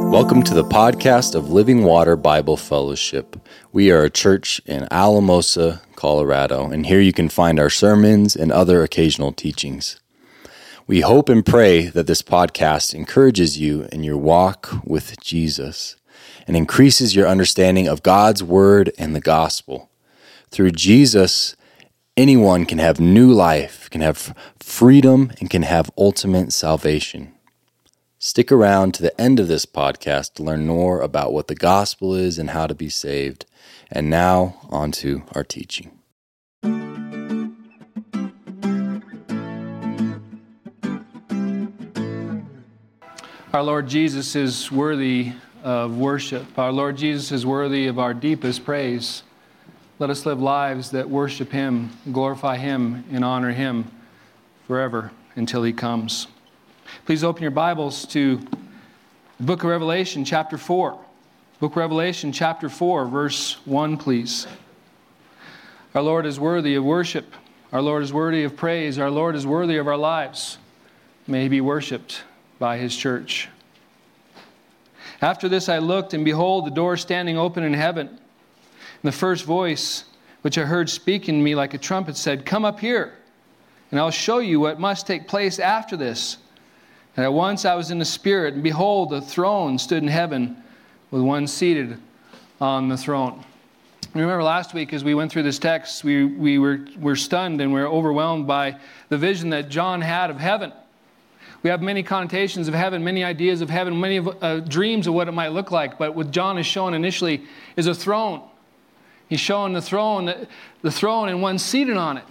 Welcome to the podcast of Living Water Bible Fellowship. We are a church in Alamosa, Colorado, and here you can find our sermons and other occasional teachings. We hope and pray that this podcast encourages you in your walk with Jesus and increases your understanding of God's Word and the gospel. Through Jesus, anyone can have new life, can have freedom, and can have ultimate salvation. Stick around to the end of this podcast to learn more about what the gospel is and how to be saved. And now, on to our teaching. Our Lord Jesus is worthy of worship. Our Lord Jesus is worthy of our deepest praise. Let us live lives that worship Him, glorify Him, and honor Him forever until He comes. Please open your Bibles to the book of Revelation, chapter 4. Book of Revelation, chapter 4, verse 1, please. Our Lord is worthy of worship. Our Lord is worthy of praise. Our Lord is worthy of our lives. May He be worshiped by His church. After this I looked, and behold, the door standing open in heaven. And the first voice which I heard speaking to me like a trumpet said, "Come up here, and I'll show you what must take place after this." And at once I was in the Spirit, and behold, a throne stood in heaven with one seated on the throne. Remember last week as we went through this text, we were stunned and we were overwhelmed by the vision that John had of heaven. We have many connotations of heaven, many ideas of heaven, many dreams of what it might look like. But what John is shown initially is a throne. He's shown the throne and one seated on it.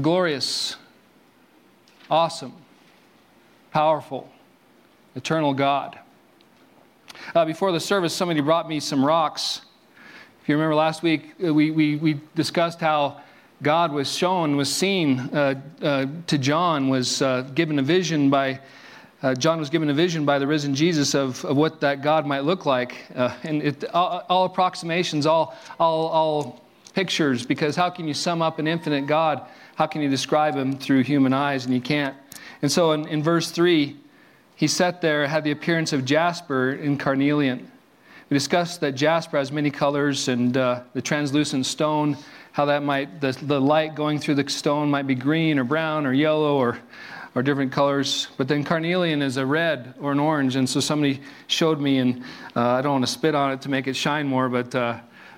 Glorious, awesome, powerful, eternal God. Before the service, somebody brought me some rocks. If you remember last week, we discussed how God was shown, was seen to John, was given a vision by John was given a vision by the risen Jesus of what that God might look like, and all approximations, all pictures. Because how can you sum up an infinite God? How can you describe Him through human eyes? And you can't. And so in verse 3, He sat there, had the appearance of jasper and carnelian. We discussed that jasper has many colors, and the translucent stone, how that might, the light going through the stone might be green or brown or yellow or different colors. But then carnelian is a red or an orange. And so somebody showed me, and I don't want to spit on it to make it shine more, but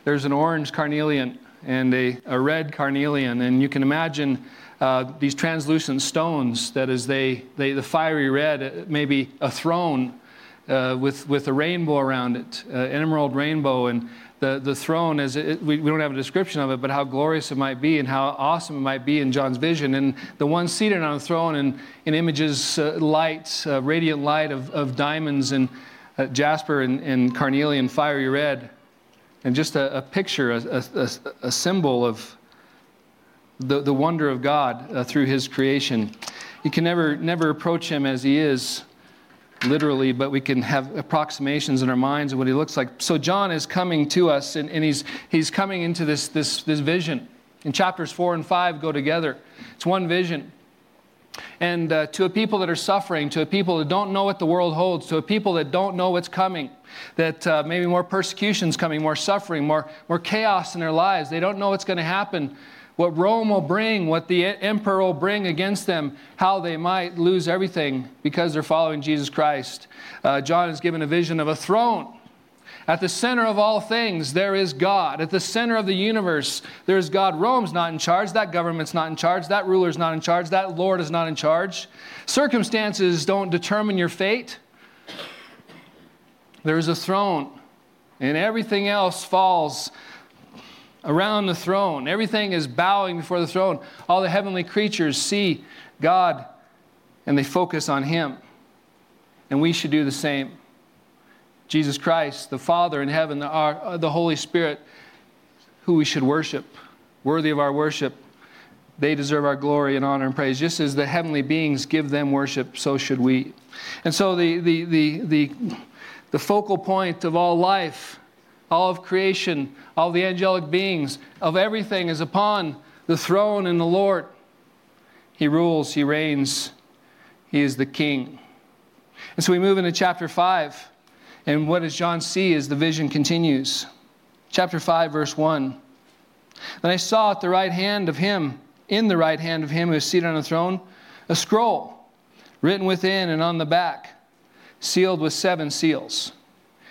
there's an orange carnelian and a red carnelian. And you can imagine these translucent stones, that is, the fiery red, maybe a throne with a rainbow around it, an emerald rainbow, and the throne, as we don't have a description of it, but how glorious it might be and how awesome it might be in John's vision. And the one seated on the throne, and in images, lights, radiant light of diamonds and jasper and carnelian, fiery red, and just a picture, a symbol of the wonder of God through His creation. You can never approach Him as He is, literally, but we can have approximations in our minds of what He looks like. So John is coming to us, and he's coming into this vision. And chapters 4 and 5 go together. It's one vision. And to a people that are suffering, to a people that don't know what the world holds, to a people that don't know what's coming, that maybe more persecution's coming, more suffering, more chaos in their lives. They don't know what's going to happen, what Rome will bring, what the emperor will bring against them, how they might lose everything because they're following Jesus Christ. John is given a vision of a throne. At the center of all things, there is God. At the center of the universe, there is God. Rome's not in charge. That government's not in charge. That ruler's not in charge. That Lord is not in charge. Circumstances don't determine your fate. There is a throne, and everything else falls around the throne. Everything is bowing before the throne. All the heavenly creatures see God, and they focus on Him. And we should do the same. Jesus Christ, the Father in heaven, the Holy Spirit, who we should worship, worthy of our worship. They deserve our glory and honor and praise. Just as the heavenly beings give them worship, so should we. And so the focal point of all life, all of creation, all the angelic beings, of everything is upon the throne and the Lord. He rules, He reigns, He is the King. And so we move into chapter 5. And what does John see as the vision continues? Chapter 5, verse 1. Then I saw at the right hand of him, in the right hand of him who is seated on the throne, a scroll written within and on the back, sealed with 7 seals.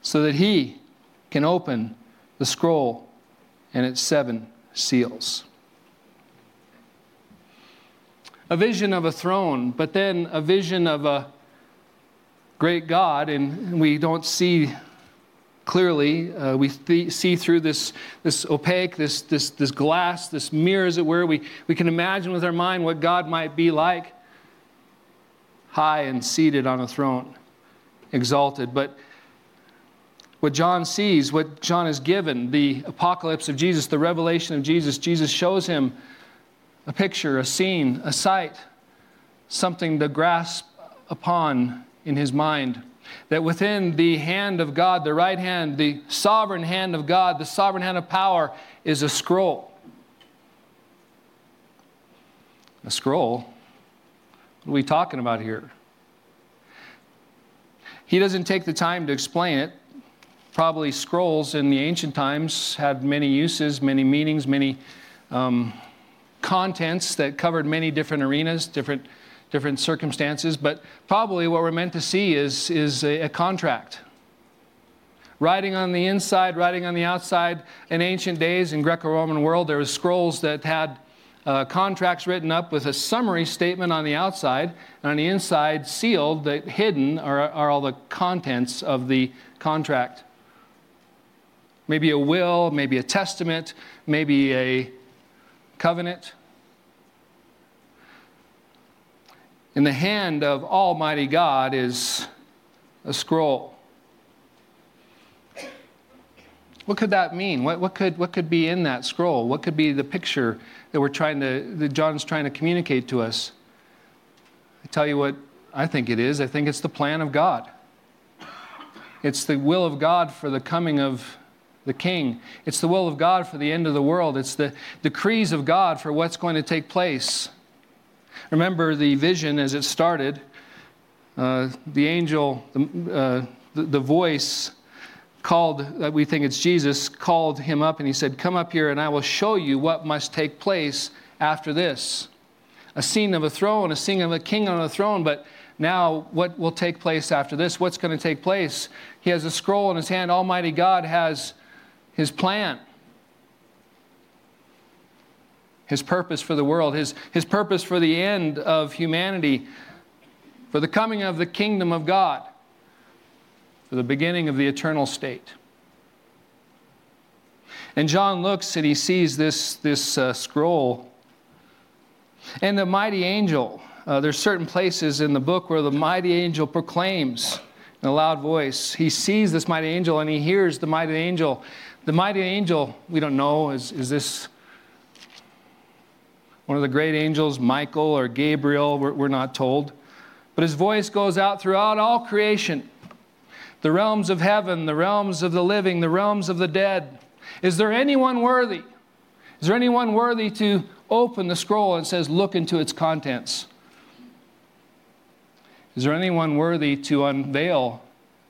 so that he can open the scroll and its 7 seals." A vision of a throne, but then a vision of a great God, and we don't see clearly. We see through this opaque, this glass, this mirror, as it were. We can imagine with our mind what God might be like, high and seated on a throne, exalted. But what John sees, what John is given, the apocalypse of Jesus, the revelation of Jesus, Jesus shows him a picture, a scene, a sight, something to grasp upon in his mind. That within the hand of God, the right hand, the sovereign hand of God, the sovereign hand of power, is a scroll. A scroll? What are we talking about here? He doesn't take the time to explain it. Probably scrolls in the ancient times had many uses, many meanings, many contents that covered many different arenas, different circumstances. But probably what we're meant to see is a contract. Writing on the inside, writing on the outside. In ancient days, in Greco-Roman world, there was scrolls that had contracts written up with a summary statement on the outside, and on the inside, sealed, that hidden are all the contents of the contract. Maybe a will, maybe a testament, maybe a covenant. In the hand of Almighty God is a scroll. What could that mean? What could be in that scroll? What could be the picture that John's trying to communicate to us? I tell you what I think it is. I think it's the plan of God. It's the will of God for the coming of the King. It's the will of God for the end of the world. It's the decrees of God for what's going to take place. Remember the vision as it started. The angel, the voice called, we think it's Jesus, called him up and he said, "Come up here and I will show you what must take place after this." A scene of a throne, a scene of a king on a throne, but now what will take place after this? What's going to take place? He has a scroll in his hand. Almighty God has his plan, his purpose for the world, his purpose for the end of humanity, for the coming of the kingdom of God, for the beginning of the eternal state. And John looks and he sees this scroll. And the mighty angel, there's certain places in the book where the mighty angel proclaims in a loud voice. He sees this mighty angel and he hears the mighty angel. The mighty angel, we don't know, is this one of the great angels, Michael or Gabriel? We're not told. But his voice goes out throughout all creation. The realms of heaven, the realms of the living, the realms of the dead. Is there anyone worthy? Is there anyone worthy to open the scroll? And it says, look into its contents. Is there anyone worthy to unveil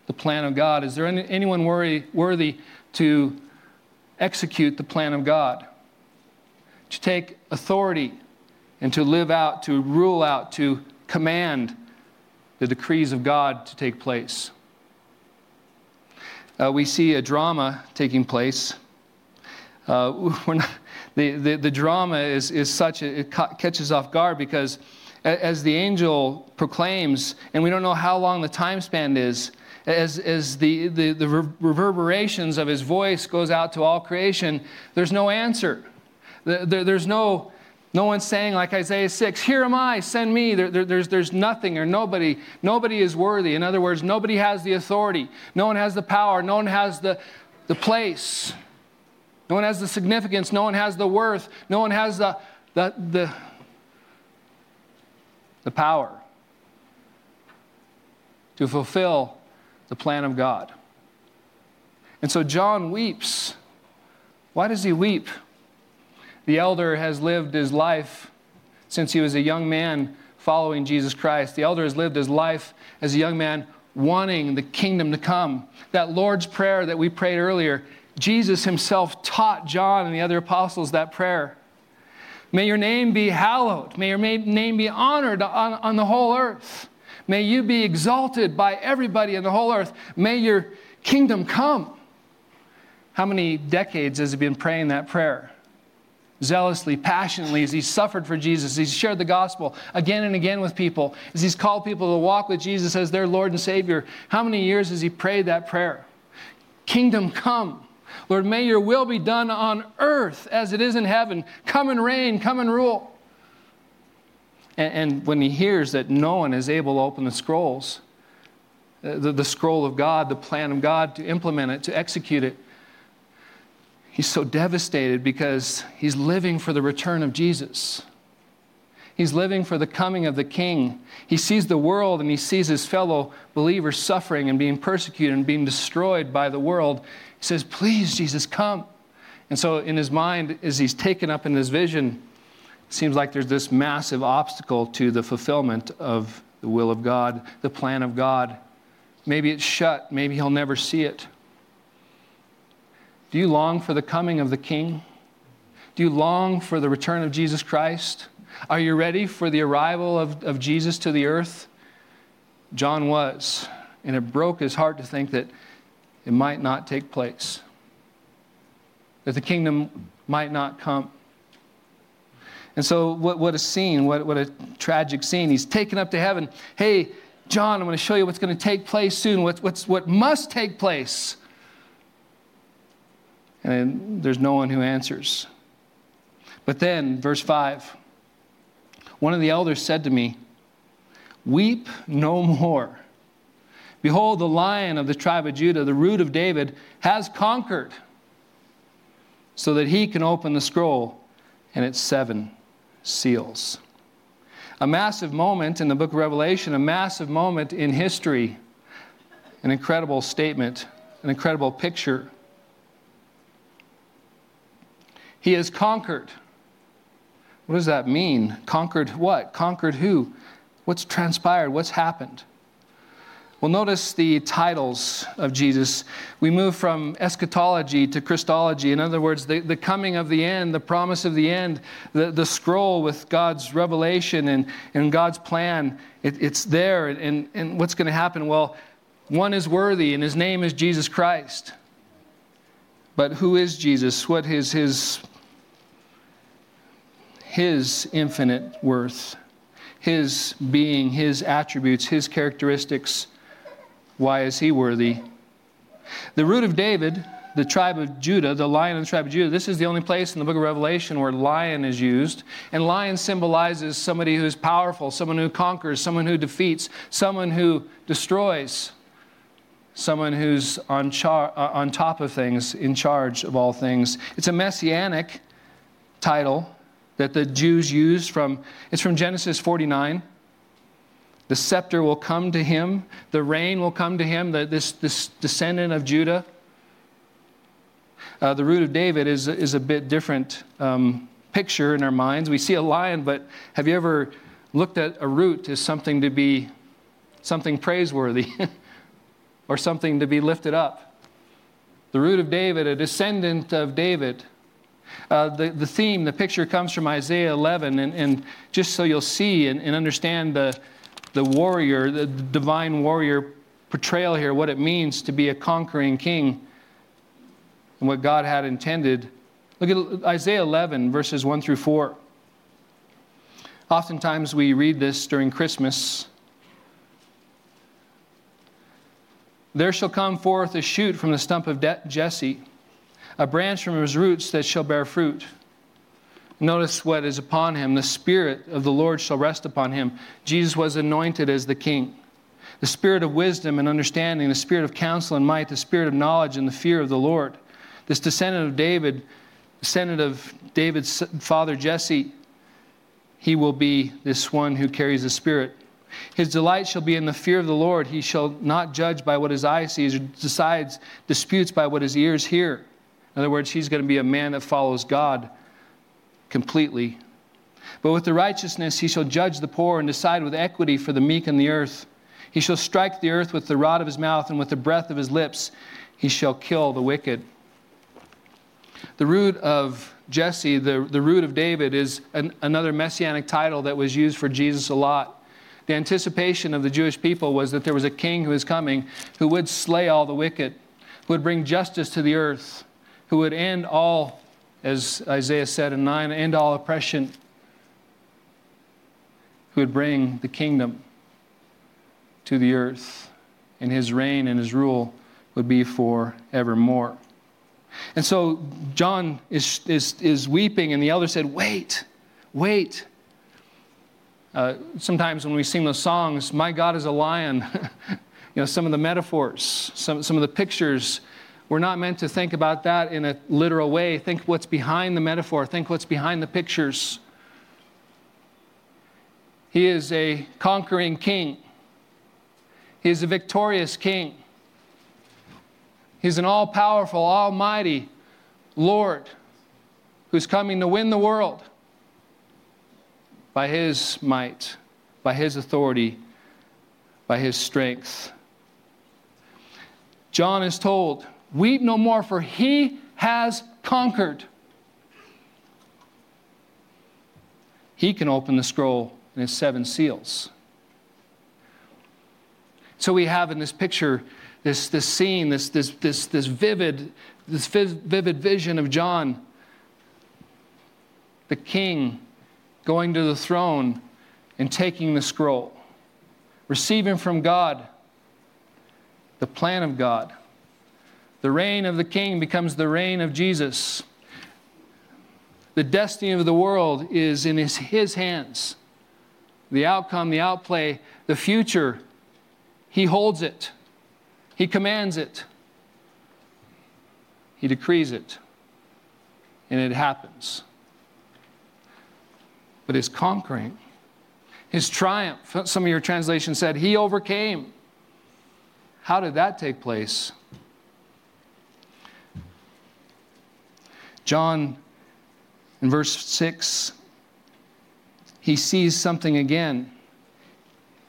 the plan of God? Is there anyone worthy to execute the plan of God? To take authority and to live out, to rule out, to command the decrees of God to take place. We see a drama taking place. The drama is such, it catches off guard because as the angel proclaims, and we don't know how long the time span is, as the reverberations of his voice goes out to all creation, there's no answer. There's no No one's saying, like Isaiah 6, here am I, send me. There's nothing or nobody. Nobody is worthy. In other words, nobody has the authority. No one has the power. No one has the place. No one has the significance. No one has the worth. No one has the power to fulfill the plan of God. And so John weeps. Why does he weep? The elder has lived his life since he was a young man following Jesus Christ. The elder has lived his life as a young man wanting the kingdom to come. That Lord's Prayer that we prayed earlier, Jesus himself taught John and the other apostles that prayer. May your name be hallowed. May your name be honored on the whole earth. May you be exalted by everybody in the whole earth. May your kingdom come. How many decades has he been praying that prayer? Zealously, passionately, as he's suffered for Jesus, he's shared the gospel again and again with people, as he's called people to walk with Jesus as their Lord and Savior. How many years has he prayed that prayer? Kingdom come. Lord, may your will be done on earth as it is in heaven. Come and reign, come and rule. And when he hears that no one is able to open the scrolls, the scroll of God, the plan of God, to implement it, to execute it, he's so devastated because he's living for the return of Jesus. He's living for the coming of the King. He sees the world and he sees his fellow believers suffering and being persecuted and being destroyed by the world. He says, please, Jesus, come. And so in his mind, as he's taken up in this vision, it seems like there's this massive obstacle to the fulfillment of the will of God, the plan of God. Maybe it's shut. Maybe he'll never see it. Do you long for the coming of the King? Do you long for the return of Jesus Christ? Are you ready for the arrival of Jesus to the earth? John was, and it broke his heart to think that it might not take place, that the kingdom might not come. And so what a scene, what a tragic scene. He's taken up to heaven. Hey, John, I'm going to show you what's going to take place soon, what must take place. And there's no one who answers. But then, verse 5, one of the elders said to me, weep no more. Behold, the Lion of the tribe of Judah, the Root of David, has conquered so that he can open the scroll and its 7 seals. A massive moment in the book of Revelation, a massive moment in history, an incredible statement, an incredible picture. He has conquered. What does that mean? Conquered what? Conquered who? What's transpired? What's happened? Well, notice the titles of Jesus. We move from eschatology to Christology. In other words, the coming of the end, the promise of the end, the scroll with God's revelation and God's plan. It's there. And what's going to happen? Well, one is worthy, and his name is Jesus Christ. But who is Jesus? What is his infinite worth, his being, his attributes, his characteristics? Why is he worthy? The Root of David, the tribe of Judah, the Lion of the tribe of Judah, this is the only place in the book of Revelation where lion is used. And lion symbolizes somebody who is powerful, someone who conquers, someone who defeats, someone who destroys, someone who's on top of things, in charge of all things. It's a messianic title that the Jews use from Genesis 49. The scepter will come to him. The reign will come to him, this descendant of Judah. The Root of David is a bit different picture in our minds. We see a lion, but have you ever looked at a root as something praiseworthy? Or something to be lifted up. The Root of David, a descendant of David. The theme, the picture comes from Isaiah 11, and just so you'll see and understand the warrior, the divine warrior portrayal here, what it means to be a conquering king and what God had intended. Look at Isaiah 11, verses 1 through 4. Oftentimes we read this during Christmas. There shall come forth a shoot from the stump of Jesse, a branch from his roots that shall bear fruit. Notice what is upon him. The Spirit of the Lord shall rest upon him. Jesus was anointed as the King. The Spirit of wisdom and understanding, the Spirit of counsel and might, the Spirit of knowledge and the fear of the Lord. This descendant of David's father Jesse, he will be this one who carries the Spirit. His delight shall be in the fear of the Lord. He shall not judge by what his eye sees or decides disputes by what his ears hear. In other words, he's going to be a man that follows God completely. But with the righteousness he shall judge the poor and decide with equity for the meek in the earth. He shall strike the earth with the rod of his mouth, and with the breath of his lips he shall kill the wicked. The root of Jesse, the root of David, is another messianic title that was used for Jesus a lot. The anticipation of the Jewish people was that there was a king who was coming who would slay all the wicked, who would bring justice to the earth, who would end all, as Isaiah said in 9, end all oppression, who would bring the kingdom to the earth, and his reign and his rule would be for evermore. And so John is weeping, and the elder said, wait. Sometimes when we sing those songs, my God is a lion, some of the metaphors, some of the pictures, we're not meant to think about that in a literal way. Think what's behind the metaphor. Think what's behind the pictures. He is a conquering king. He is a victorious king. He's an all-powerful, almighty Lord who's coming to win the world by his might, by his authority, by his strength. John is told, weep no more, for he has conquered. He can open the scroll and its 7 seals. So we have in this picture, this scene, this vivid vision of John, the king going to the throne and taking the scroll, receiving from God the plan of God. The reign of the king becomes the reign of Jesus. The destiny of the world is in his hands. The outcome, the outplay, the future, he holds it. He commands it. He decrees it. And it happens. But his conquering, his triumph, some of your translations said, he overcame. How did that take place? John, in verse 6, he sees something again.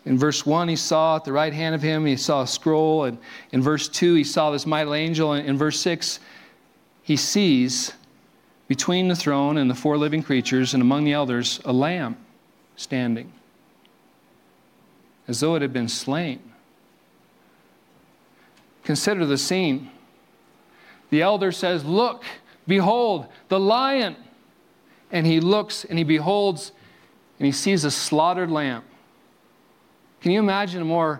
In verse 1, he saw at the right hand of him, he saw a scroll. And in verse 2, he saw this mighty angel. And in verse 6, he sees between the throne and the 4 living creatures and among the elders a lamb standing, as though it had been slain. Consider the scene. The elder says, look, behold, the lion. And he looks and he beholds and he sees a slaughtered lamb. Can you imagine a more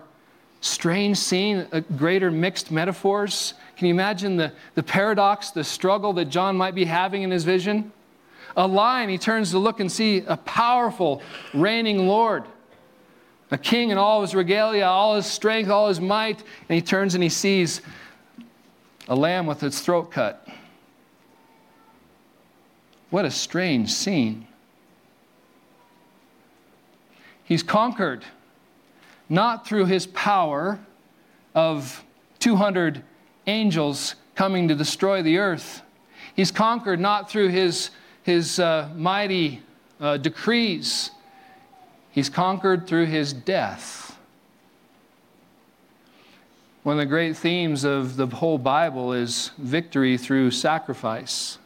strange scene, a greater mixed metaphors? Can you imagine the paradox, the struggle that John might be having in his vision? A lion, he turns to look and see a powerful, reigning Lord, a king in all his regalia, all his strength, all his might, and he turns and he sees a lamb with its throat cut. What a strange scene. He's conquered. Not through his power of 200 angels coming to destroy the earth. He's conquered not through his mighty decrees. He's conquered through his death. One of the great themes of the whole Bible is victory through sacrifice.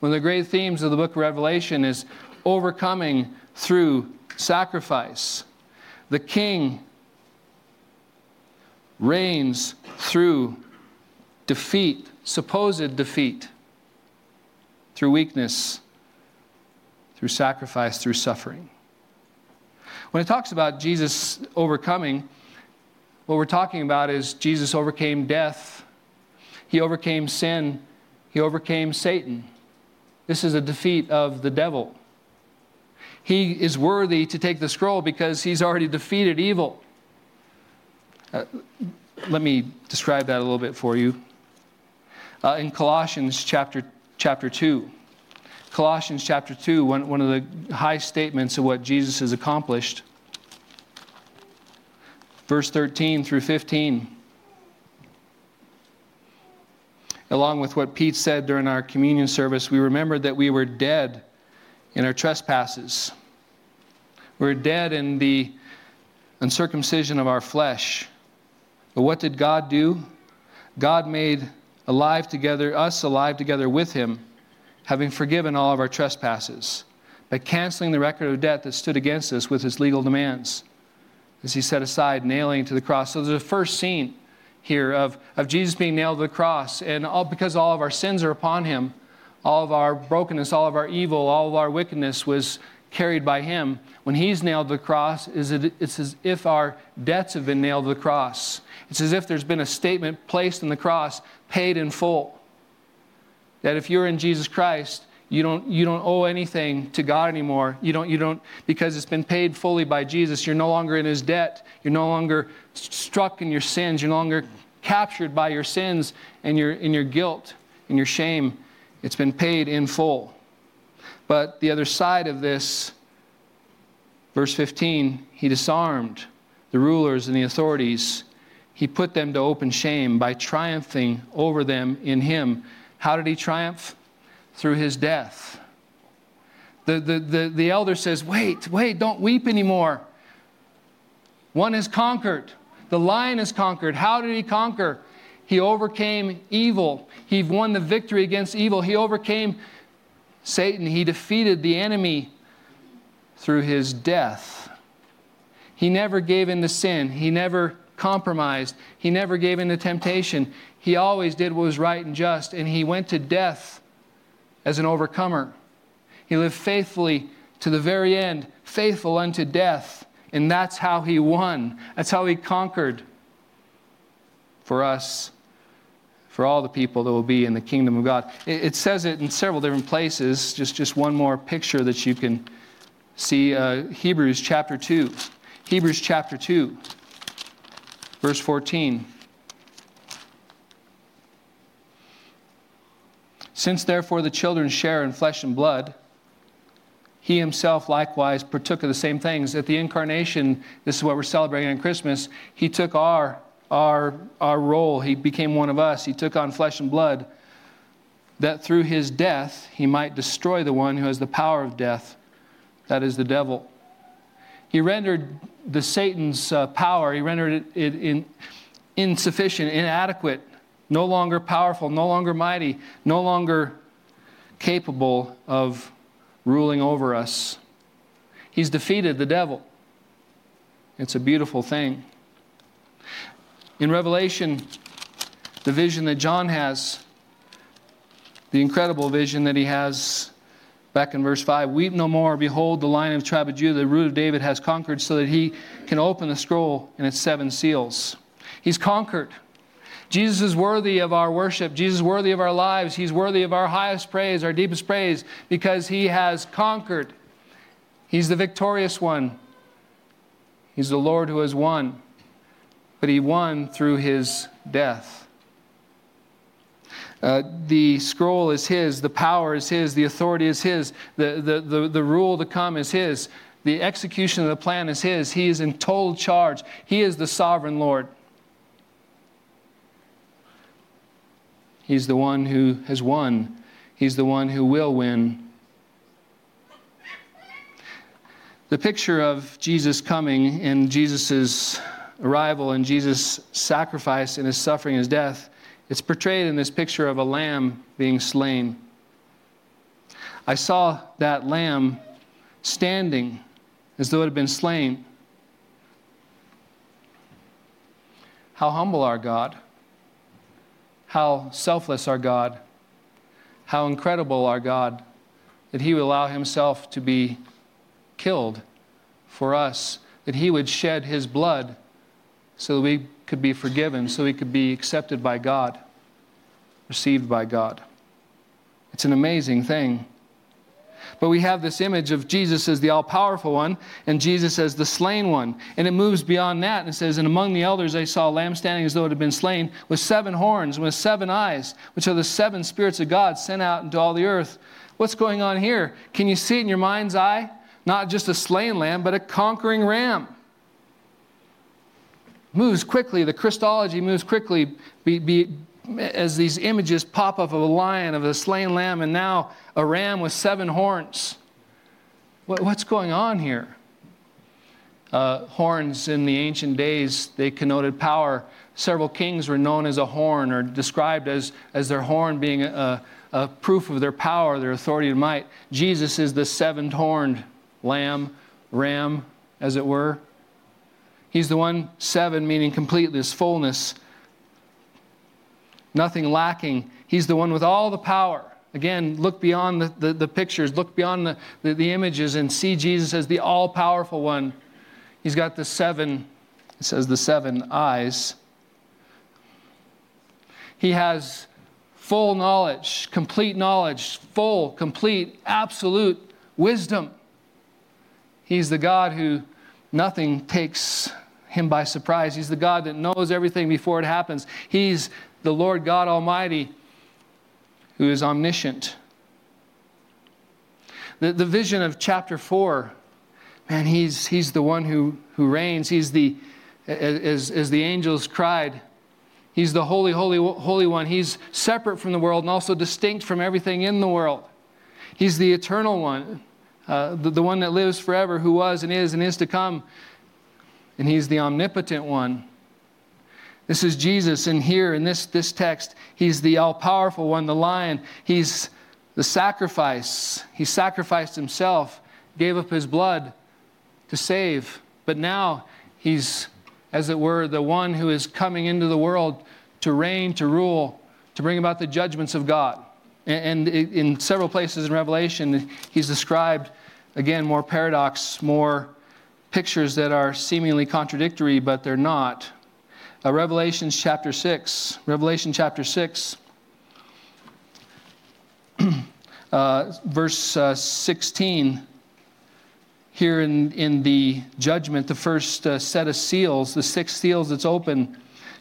One of the great themes of the book of Revelation is overcoming through sacrifice. The king reigns through defeat, supposed defeat, through weakness, through sacrifice, through suffering. When it talks about Jesus overcoming, what we're talking about is Jesus overcame death. He overcame sin. He overcame Satan. This is a defeat of the devil. He is worthy to take the scroll because he's already defeated evil. Let me describe that a little bit for you. In Colossians chapter 2. Colossians chapter 2, one of the high statements of what Jesus has accomplished. Verse 13 through 15. Along with what Pete said during our communion service, we remembered that we were dead in our trespasses. We were dead in the uncircumcision of our flesh. But what did God do? God made us alive together with him, having forgiven all of our trespasses, by canceling the record of debt that stood against us with its legal demands, as he set aside, nailing to the cross. So there's a first scene here of Jesus being nailed to the cross, and all because all of our sins are upon him, all of our brokenness, all of our evil, all of our wickedness was carried by him. When he's nailed to the cross, it's as if our debts have been nailed to the cross. It's as if there's been a statement placed in the cross, paid in full. That if you're in Jesus Christ, you don't owe anything to God anymore. You don't because it's been paid fully by Jesus. You're no longer in his debt. You're no longer struck in your sins. You're no longer captured by your sins and your guilt and your shame. It's been paid in full. But the other side of this, verse 15, he disarmed the rulers and the authorities. He put them to open shame by triumphing over them in him. How did he triumph? Through his death. The elder says, wait, don't weep anymore. One is conquered. The lion is conquered. How did he conquer? He overcame evil. He won the victory against evil. He overcame Satan. He defeated the enemy through his death. He never gave in to sin. He never compromised. He never gave in to temptation. He always did what was right and just, and he went to death as an overcomer. He lived faithfully to the very end, faithful unto death, and that's how he won. That's how he conquered for us, for all the people that will be in the kingdom of God. It says it in several different places. Just one more picture that you can see. Hebrews chapter 2. Hebrews chapter 2, verse 14. Since therefore the children share in flesh and blood, he himself likewise partook of the same things. At the incarnation, this is what we're celebrating on Christmas, he took our role. He became one of us. He took on flesh and blood, that through his death he might destroy the one who has the power of death, that is the devil. He rendered the Satan's power, he rendered it insufficient, inadequate, no longer powerful, no longer mighty, no longer capable of ruling over us. He's defeated the devil. It's a beautiful thing. In Revelation, the vision that John has, the incredible vision that he has back in verse 5, weep no more, behold, the Lion of the tribe of Judah, the Root of David has conquered, so that he can open the scroll and its 7 seals. He's conquered. Jesus is worthy of our worship. Jesus is worthy of our lives. He's worthy of our highest praise, our deepest praise, because he has conquered. He's the victorious one. He's the Lord who has won. But he won through his death. The scroll is his. The power is his. The authority is his. The rule to come is his. The execution of the plan is his. He is in total charge. He is the sovereign Lord. He's the one who has won. He's the one who will win. The picture of Jesus coming and Jesus' arrival and Jesus' sacrifice and his suffering, his death, it's portrayed in this picture of a lamb being slain. I saw that lamb standing as though it had been slain. How humble our God. How selfless our God, how incredible our God, that he would allow himself to be killed for us, that he would shed his blood so that we could be forgiven, so we could be accepted by God, received by God. It's an amazing thing. But we have this image of Jesus as the all-powerful one and Jesus as the slain one. And it moves beyond that and says, "And among the elders I saw a lamb standing as though it had been slain, with seven horns, with seven eyes, which are the seven spirits of God sent out into all the earth." What's going on here? Can you see it in your mind's eye? Not just a slain lamb, but a conquering ram. Moves quickly. The Christology moves quickly as these images pop up of a lion, of a slain lamb, and now a ram with seven horns. What's going on here? Horns in the ancient days, they connoted power. Several kings were known as a horn, or described as their horn being a proof of their power, their authority and might. Jesus is the seven-horned lamb, ram, as it were. He's the one, seven, meaning completeness, fullness, nothing lacking. He's the one with all the power. Again, look beyond the pictures, look beyond the images, and see Jesus as the all-powerful one. He's got the seven, it says the seven eyes. He has full knowledge, full, complete, absolute wisdom. He's the God who nothing takes him by surprise. He's the God that knows everything before it happens. He's the Lord God Almighty, who is omniscient. The vision of chapter 4, man, he's the one who reigns. He's the, as the angels cried, he's the holy, holy, holy one. He's separate from the world and also distinct from everything in the world. He's the eternal one, the one that lives forever, who was and is to come. And he's the omnipotent one. This is Jesus, and here in this text, he's the all-powerful one, the lion. He's the sacrifice. He sacrificed himself, gave up his blood to save. But now he's, as it were, the one who is coming into the world to reign, to rule, to bring about the judgments of God. And in several places in Revelation, he's described, again, more paradox, more pictures that are seemingly contradictory, but they're not. Revelation chapter 6, verse 16, here in the judgment, the first set of seals, the six seals that's open,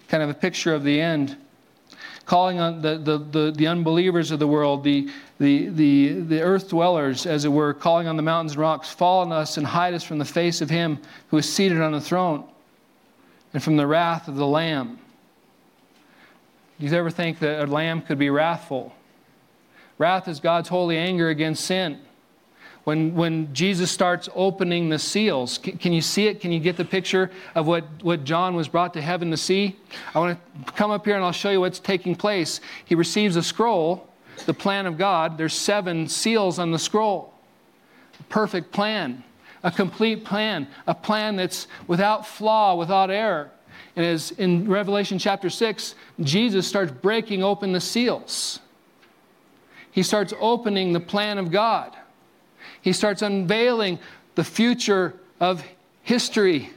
kind of a picture of the end, calling on the unbelievers of the world, the earth dwellers, as it were, calling on the mountains and rocks, fall on us and hide us from the face of him who is seated on the throne, and from the wrath of the Lamb. Do you ever think that a lamb could be wrathful? Wrath is God's holy anger against sin. When Jesus starts opening the seals, can you see it? Can you get the picture of what John was brought to heaven to see? I want to come up here and I'll show you what's taking place. He receives a scroll, the plan of God. There's seven seals on the scroll. Perfect plan. A complete plan, a plan that's without flaw, without error. And as in Revelation chapter 6, Jesus starts breaking open the seals. He starts opening the plan of God. He starts unveiling the future of history.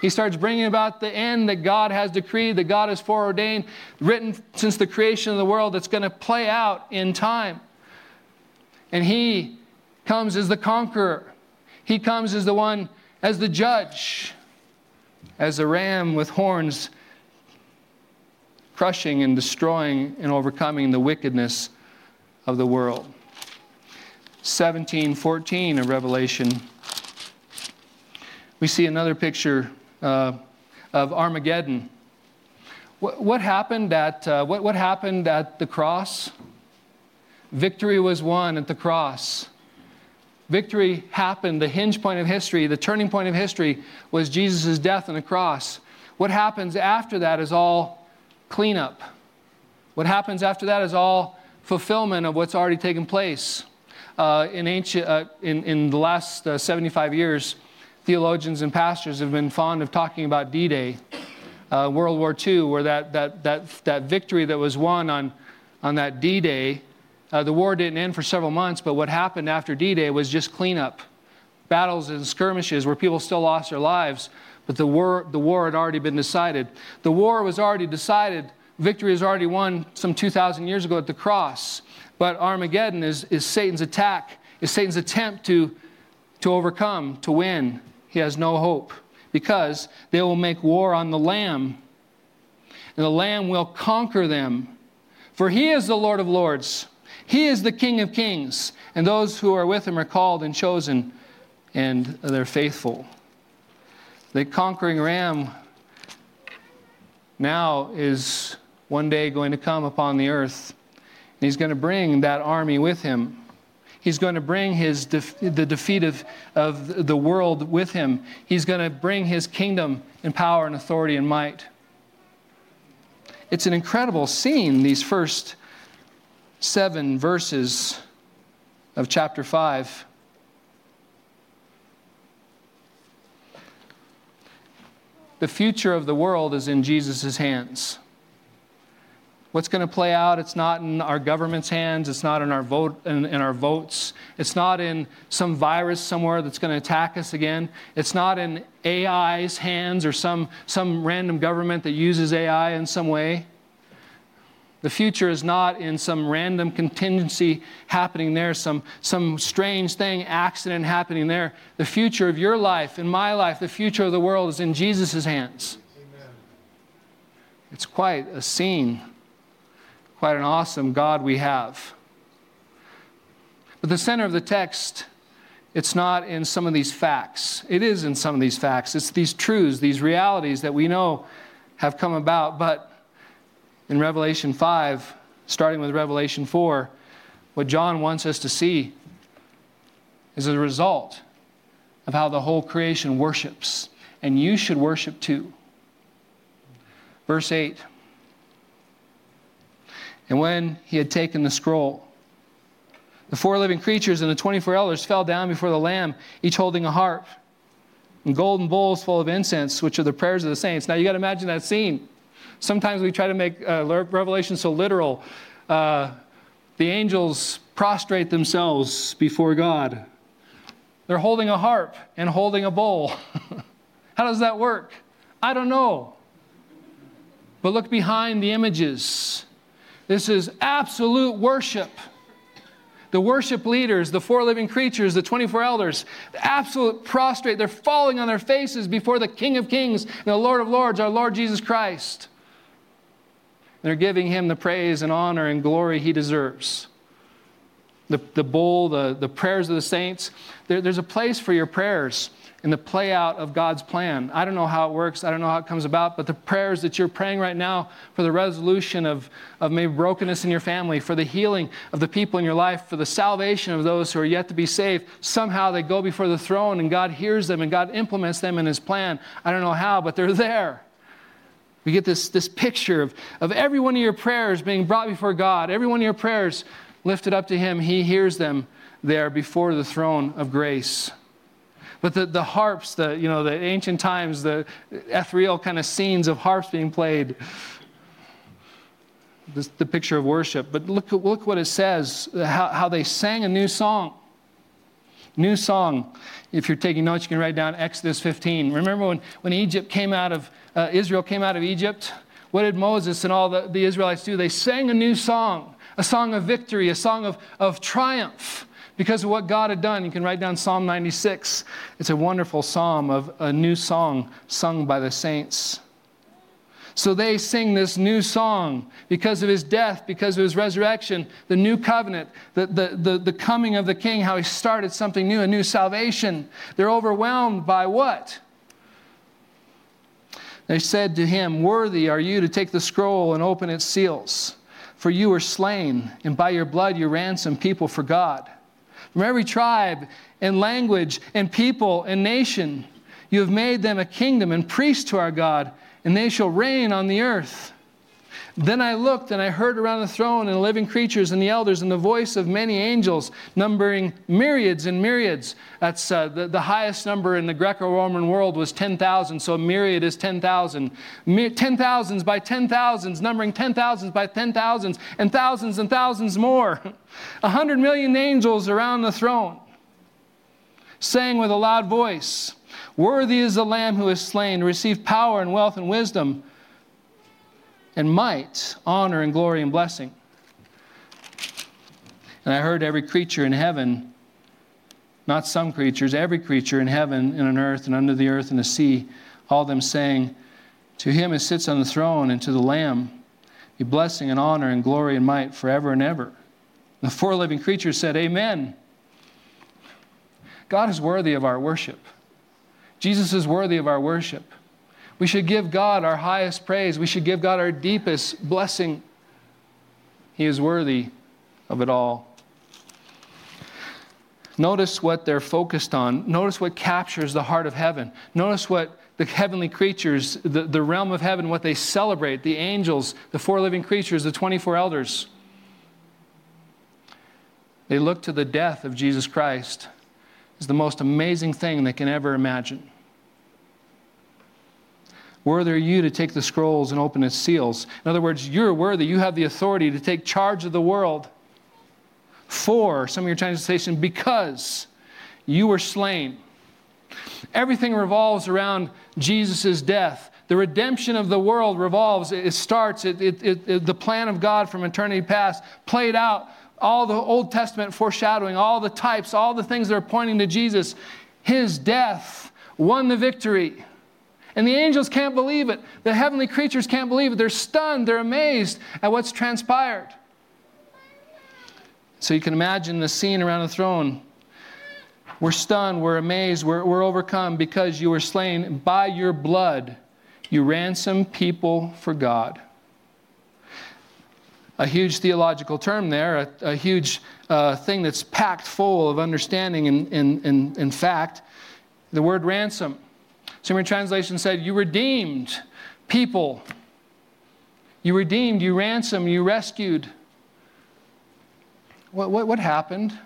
He starts bringing about the end that God has decreed, that God has foreordained, written since the creation of the world, that's going to play out in time. And he comes as the conqueror. He comes as the one, as the judge, as a ram with horns, crushing and destroying and overcoming the wickedness of the world. 17:14 of Revelation. We see another picture of Armageddon. What happened at the cross? Victory was won at the cross. Victory happened. The hinge point of history, the turning point of history, was Jesus' death on the cross. What happens after that is all cleanup. What happens after that is all fulfillment of what's already taken place. In the last 75 years, theologians and pastors have been fond of talking about D-Day, World War II, where that victory that was won on that D-Day. The war didn't end for several months, but what happened after D-Day was just cleanup. Battles and skirmishes where people still lost their lives, but the war had already been decided. The war was already decided. Victory was already won some 2,000 years ago at the cross. But Armageddon is Satan's attack. is Satan's attempt to overcome, to win. He has no hope, because they will make war on the Lamb, and the Lamb will conquer them. For he is the Lord of lords. He is the King of kings, and those who are with him are called and chosen, and they're faithful. The conquering Ram now is one day going to come upon the earth. And he's going to bring that army with him. He's going to bring his the defeat of the world with him. He's going to bring his kingdom and power and authority and might. It's an incredible scene, these first 7 verses of chapter 5. The future of the world is in Jesus' hands. What's going to play out? It's not in our government's hands. It's not in our votes. It's not in some virus somewhere that's going to attack us again. It's not in AI's hands or some random government that uses AI in some way. The future is not in some random contingency happening there, some strange thing, accident happening there. The future of your life and my life, the future of the world is in Jesus' hands. Amen. It's quite a scene. Quite an awesome God we have. But the center of the text, it's not in some of these facts. It is in some of these facts. It's these truths, these realities that we know have come about. But in Revelation 5, starting with Revelation 4, what John wants us to see is a result of how the whole creation worships. And you should worship too. Verse 8. And when he had taken the scroll, the 4 living creatures and the 24 elders fell down before the Lamb, each holding a harp, and golden bowls full of incense, which are the prayers of the saints. Now you got to imagine that scene. Sometimes we try to make Revelation so literal. The angels prostrate themselves before God. They're holding a harp and holding a bowl. How does that work? I don't know. But look behind the images. This is absolute worship. The worship leaders, the 4 living creatures, the 24 elders, absolute prostrate. They're falling on their faces before the King of kings and the Lord of lords, our Lord Jesus Christ. They're giving him the praise and honor and glory he deserves. The bowl, the prayers of the saints. There's a place for your prayers in the play out of God's plan. I don't know how it works. I don't know how it comes about. But the prayers that you're praying right now for the resolution of maybe brokenness in your family, for the healing of the people in your life, for the salvation of those who are yet to be saved, somehow they go before the throne and God hears them and God implements them in his plan. I don't know how, but they're there. We get this picture of every one of your prayers being brought before God. Every one of your prayers lifted up to him, he hears them there before the throne of grace. But the harps, the ancient times, the ethereal kind of scenes of harps being played, this, the picture of worship. But look what it says, how they sang a new song. New song. If you're taking notes, you can write down Exodus 15. Remember when Israel came out of Egypt? What did Moses and all the Israelites do? They sang a new song. A song of victory, a song of triumph because of what God had done. You can write down Psalm 96. It's a wonderful psalm of a new song sung by the saints. So they sing this new song because of his death, because of his resurrection, the new covenant, the coming of the King, how he started something new, a new salvation. They're overwhelmed by what? They said to him, "Worthy are you to take the scroll and open its seals. For you were slain, and by your blood you ransomed people for God. From every tribe and language and people and nation, you have made them a kingdom and priests to our God, and they shall reign on the earth." Then I looked, and I heard around the throne and the living creatures and the elders and the voice of many angels, numbering myriads and myriads. That's the highest number in the Greco-Roman world was 10,000, so a myriad is 10,000. 10,000s by 10,000s, numbering 10,000s by 10,000s, and thousands more. 100 million angels around the throne, saying with a loud voice, "Worthy is the Lamb who is slain to receive power and wealth and wisdom, and might, honor, and glory, and blessing." And I heard every creature in heaven not some creatures, every creature in heaven and on earth and under the earth and the sea, all them saying, to him who sits on the throne and to the Lamb, be blessing and honor and glory and might forever and ever. And the four living creatures said, Amen. God is worthy of our worship. Jesus is worthy of our worship. We should give God our highest praise. We should give God our deepest blessing. He is worthy of it all. Notice what they're focused on. Notice what captures the heart of heaven. Notice what the heavenly creatures, the realm of heaven, what they celebrate, the angels, the four living creatures, the 24 elders. They look to the death of Jesus Christ as the most amazing thing they can ever imagine. Worthy are you to take the scrolls and open its seals. In other words, you're worthy. You have the authority to take charge of the world. For, some of your translations, because you were slain. Everything revolves around Jesus' death. The redemption of the world revolves. It starts, the plan of God from eternity past played out. All the Old Testament foreshadowing, all the types, all the things that are pointing to Jesus. His death won the victory. And the angels can't believe it. The heavenly creatures can't believe it. They're stunned. They're amazed at what's transpired. So you can imagine the scene around the throne. We're stunned, we're amazed, we're overcome because you were slain. By your blood, you ransomed people for God. A huge theological term there, a huge thing that's packed full of understanding and fact. The word ransom. Some of your translations said, you redeemed people. You redeemed, you ransomed, you rescued. What happened?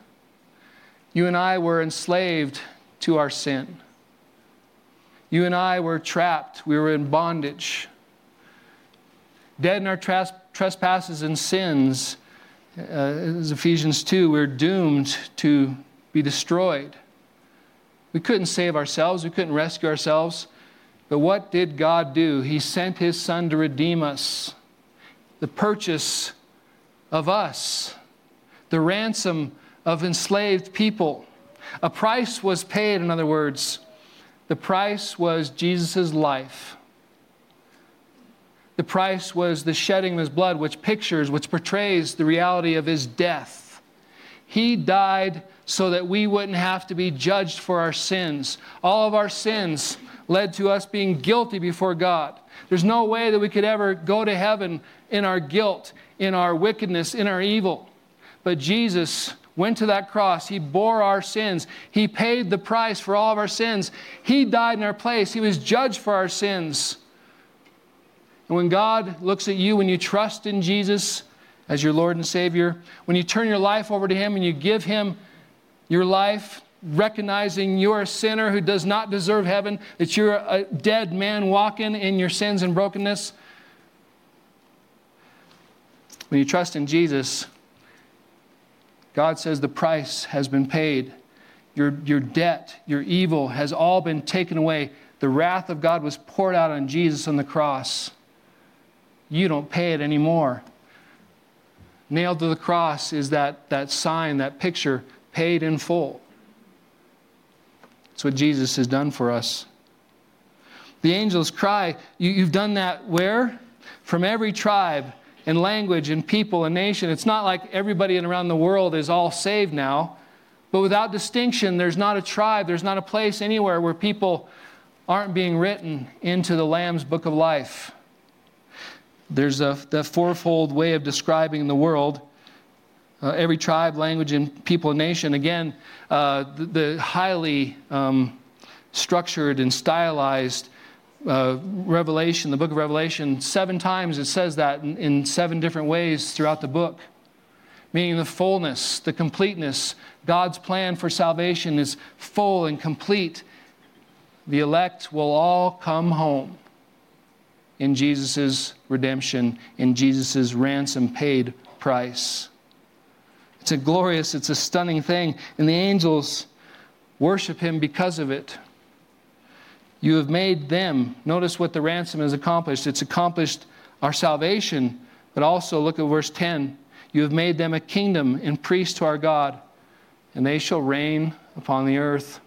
You and I were enslaved to our sin. You and I were trapped. We were in bondage. Dead in our trespasses and sins. As Ephesians 2, we were doomed to be destroyed. We couldn't save ourselves. We couldn't rescue ourselves. But what did God do? He sent His Son to redeem us. The purchase of us. The ransom of enslaved people. A price was paid, in other words. The price was Jesus' life. The price was the shedding of His blood, which portrays the reality of His death. He died so that we wouldn't have to be judged for our sins. All of our sins led to us being guilty before God. There's no way that we could ever go to heaven in our guilt, in our wickedness, in our evil. But Jesus went to that cross. He bore our sins. He paid the price for all of our sins. He died in our place. He was judged for our sins. And when God looks at you, when you trust in Jesus as your Lord and Savior, when you turn your life over to Him and you give Him your life, recognizing you're a sinner who does not deserve heaven, that you're a dead man walking in your sins and brokenness. When you trust in Jesus, God says the price has been paid. Your debt, your evil has all been taken away. The wrath of God was poured out on Jesus on the cross. You don't pay it anymore. Nailed to the cross is that sign, that picture, paid in full. That's what Jesus has done for us. The angels cry, you've done that where? From every tribe and language and people and nation. It's not like everybody around the world is all saved now. But without distinction, there's not a tribe, there's not a place anywhere where people aren't being written into the Lamb's book of life. There's the fourfold way of describing the world. Every tribe, language, and people and nation. Again, the highly structured and stylized Revelation, the book of Revelation, 7 times it says that in 7 different ways throughout the book. Meaning the fullness, the completeness. God's plan for salvation is full and complete. The elect will all come home in Jesus' redemption, in Jesus' ransom paid price. It's a glorious, it's a stunning thing, and the angels worship Him because of it. You have made them. Notice what the ransom has accomplished. It's accomplished our salvation, but also look at verse 10. You have made them a kingdom and priests to our God, and they shall reign upon the earth.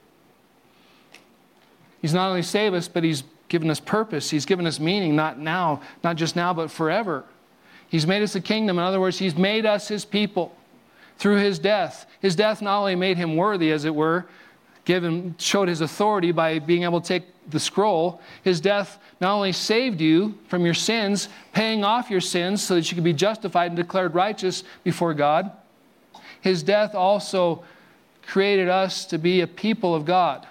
He's not only saved us, but he's given us purpose. He's given us meaning, not just now, but forever. He's made us a kingdom. In other words, he's made us his people through his death. His death not only made him worthy, as it were, showed his authority by being able to take the scroll. His death not only saved you from your sins, paying off your sins so that you could be justified and declared righteous before God. His death also created us to be a people of God.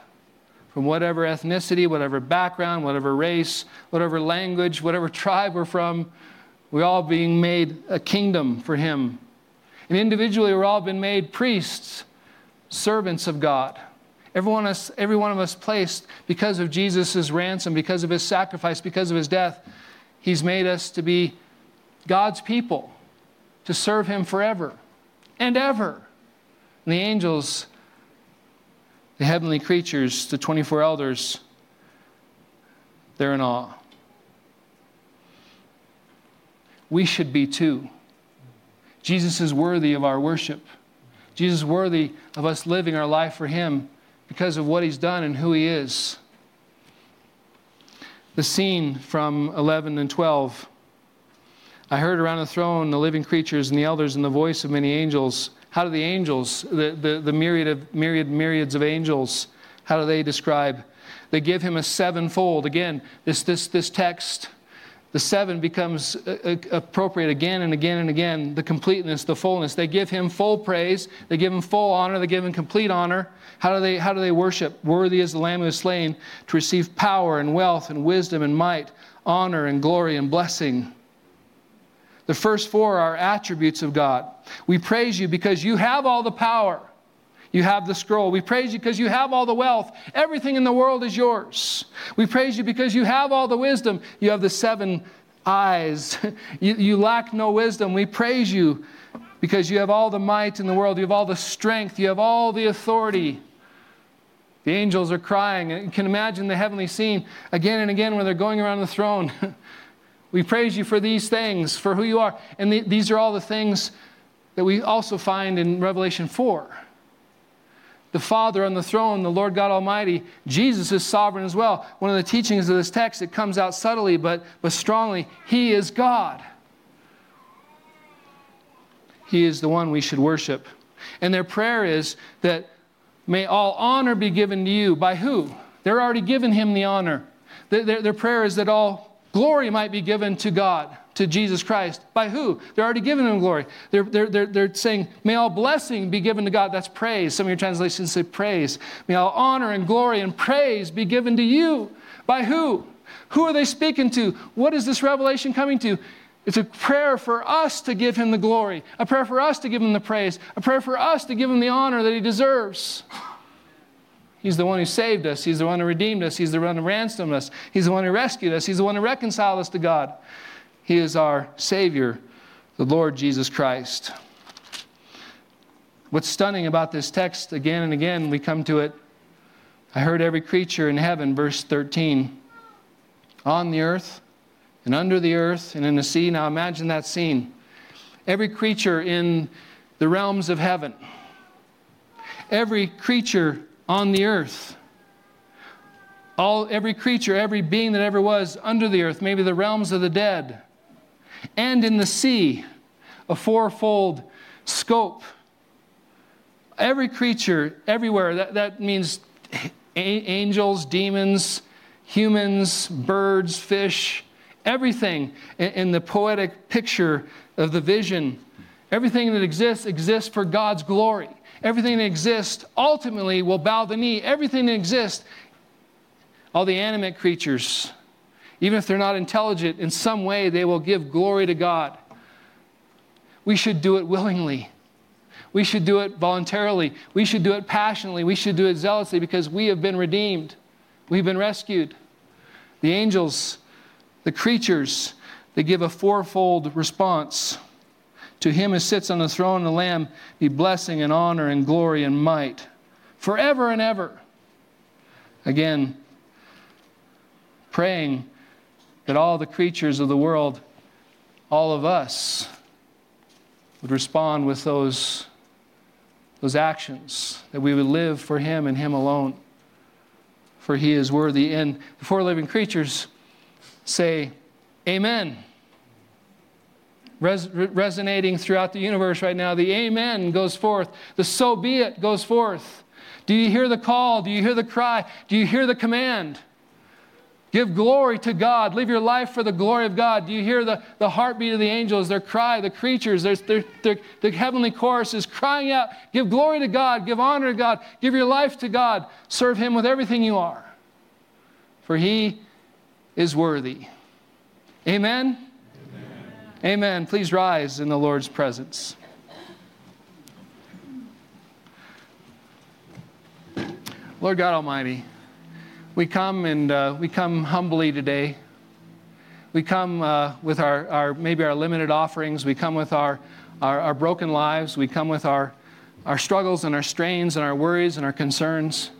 From whatever ethnicity, whatever background, whatever race, whatever language, whatever tribe we're from, we're all being made a kingdom for him. And individually, we're all been made priests, servants of God. Every one of us placed because of Jesus' ransom, because of his sacrifice, because of his death, he's made us to be God's people, to serve him forever and ever. And the angels, the heavenly creatures, the 24 elders, they're in awe. We should be too. Jesus is worthy of our worship. Jesus is worthy of us living our life for him because of what he's done and who he is. The scene from 11 and 12. I heard around the throne the living creatures and the elders and the voice of many angels. How do the angels, the myriads of angels, how do they describe? They give him a sevenfold. Again, this text, the seven becomes appropriate again and again and again. The completeness, the fullness. They give him full praise. They give him full honor. They give him complete honor. How do they worship? Worthy is the Lamb who is slain to receive power and wealth and wisdom and might, honor and glory and blessing. The first four are attributes of God. We praise you because you have all the power. You have the scroll. We praise you because you have all the wealth. Everything in the world is yours. We praise you because you have all the wisdom. You have the seven eyes. You lack no wisdom. We praise you because you have all the might in the world. You have all the strength. You have all the authority. The angels are crying. You can imagine the heavenly scene again and again when they're going around the throne. We praise you for these things, for who you are. And these are all the things that we also find in Revelation 4. The Father on the throne, the Lord God Almighty, Jesus is sovereign as well. One of the teachings of this text, it comes out subtly but strongly. He is God. He is the one we should worship. And their prayer is that may all honor be given to you. By who? They're already given him the honor. Their prayer is that all glory might be given to God, to Jesus Christ. By who? They're already giving him glory. They're saying, may all blessing be given to God. That's praise. Some of your translations say praise. May all honor and glory and praise be given to you. By who? Who are they speaking to? What is this revelation coming to? It's a prayer for us to give him the glory. A prayer for us to give him the praise. A prayer for us to give him the honor that he deserves. He's the one who saved us. He's the one who redeemed us. He's the one who ransomed us. He's the one who rescued us. He's the one who reconciled us to God. He is our Savior, the Lord Jesus Christ. What's stunning about this text, again and again, we come to it. I heard every creature in heaven, verse 13, on the earth and under the earth and in the sea. Now imagine that scene. Every creature in the realms of heaven. Every creature on the earth. Every creature, every being that ever was under the earth, maybe the realms of the dead. And in the sea, a fourfold scope. Every creature, everywhere. That means angels, demons, humans, birds, fish, everything in the poetic picture of the vision. Everything that exists for God's glory. Everything that exists ultimately will bow the knee. Everything that exists, all the animate creatures, even if they're not intelligent, in some way they will give glory to God. We should do it willingly. We should do it voluntarily. We should do it passionately. We should do it zealously because we have been redeemed. We've been rescued. The angels, the creatures, they give a fourfold response. To him who sits on the throne of the Lamb be blessing and honor and glory and might forever and ever. Again, praying that all the creatures of the world, all of us, would respond with those those actions, that we would live for him and him alone, for he is worthy. And the four living creatures say, amen. Resonating throughout the universe right now, the amen goes forth. The so be it goes forth. Do you hear the call? Do you hear the cry? Do you hear the command? Give glory to God. Live your life for the glory of God. Do you hear the heartbeat of the angels, their cry, the creatures, the heavenly chorus is crying out, give glory to God, give honor to God, give your life to God, serve him with everything you are, for he is worthy. Amen? Amen. Amen. Please rise in the Lord's presence. Lord God Almighty, we come humbly today. We come with our limited offerings. We come with our broken lives. We come with our struggles and our strains and our worries and our concerns.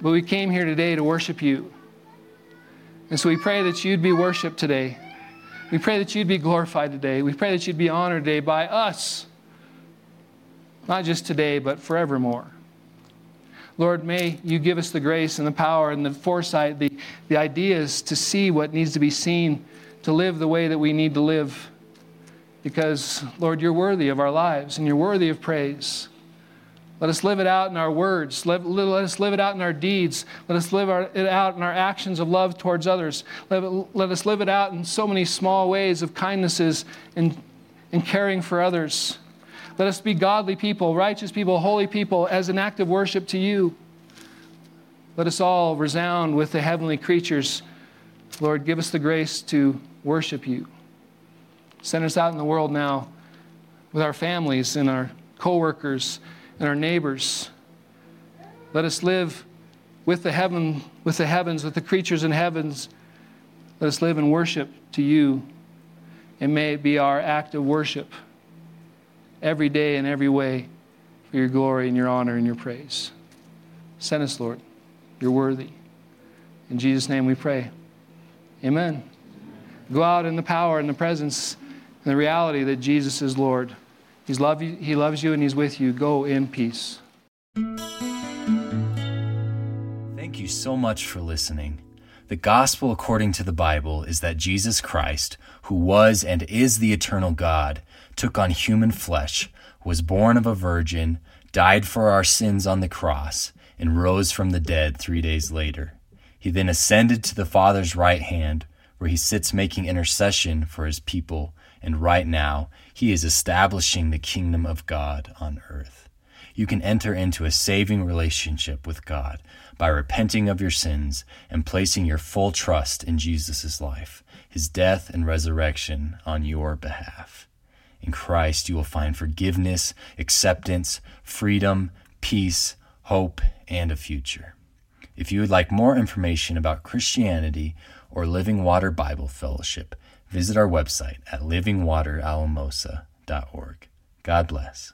But we came here today to worship you. And so we pray that you'd be worshiped today. We pray that you'd be glorified today. We pray that you'd be honored today by us. Not just today, but forevermore. Lord, may you give us the grace and the power and the foresight, the ideas to see what needs to be seen, to live the way that we need to live. Because, Lord, you're worthy of our lives and you're worthy of praise. Let us live it out in our words. Let us live it out in our deeds. Let us live it out in our actions of love towards others. Let us live it out in so many small ways of kindnesses and caring for others. Let us be godly people, righteous people, holy people, as an act of worship to you. Let us all resound with the heavenly creatures. Lord, give us the grace to worship you. Send us out in the world now with our families and our co-workers and our neighbors. Let us live with the creatures in heavens. Let us live in worship to you, and may it be our act of worship every day and every way, for your glory and your honor and your praise. Send us, Lord. You're worthy. In Jesus' name we pray. Amen. Go out in the power and the presence and the reality that Jesus is Lord. He loves you and he's with you. Go in peace. Thank you so much for listening. The gospel according to the Bible is that Jesus Christ, who was and is the eternal God, took on human flesh, was born of a virgin, died for our sins on the cross, and rose from the dead 3 days later. He then ascended to the Father's right hand, where he sits making intercession for his people, and right now he is establishing the kingdom of God on earth. You can enter into a saving relationship with God by repenting of your sins and placing your full trust in Jesus' life, his death and resurrection on your behalf. In Christ, you will find forgiveness, acceptance, freedom, peace, hope, and a future. If you would like more information about Christianity or Living Water Bible Fellowship, visit our website at livingwateralamosa.org. God bless.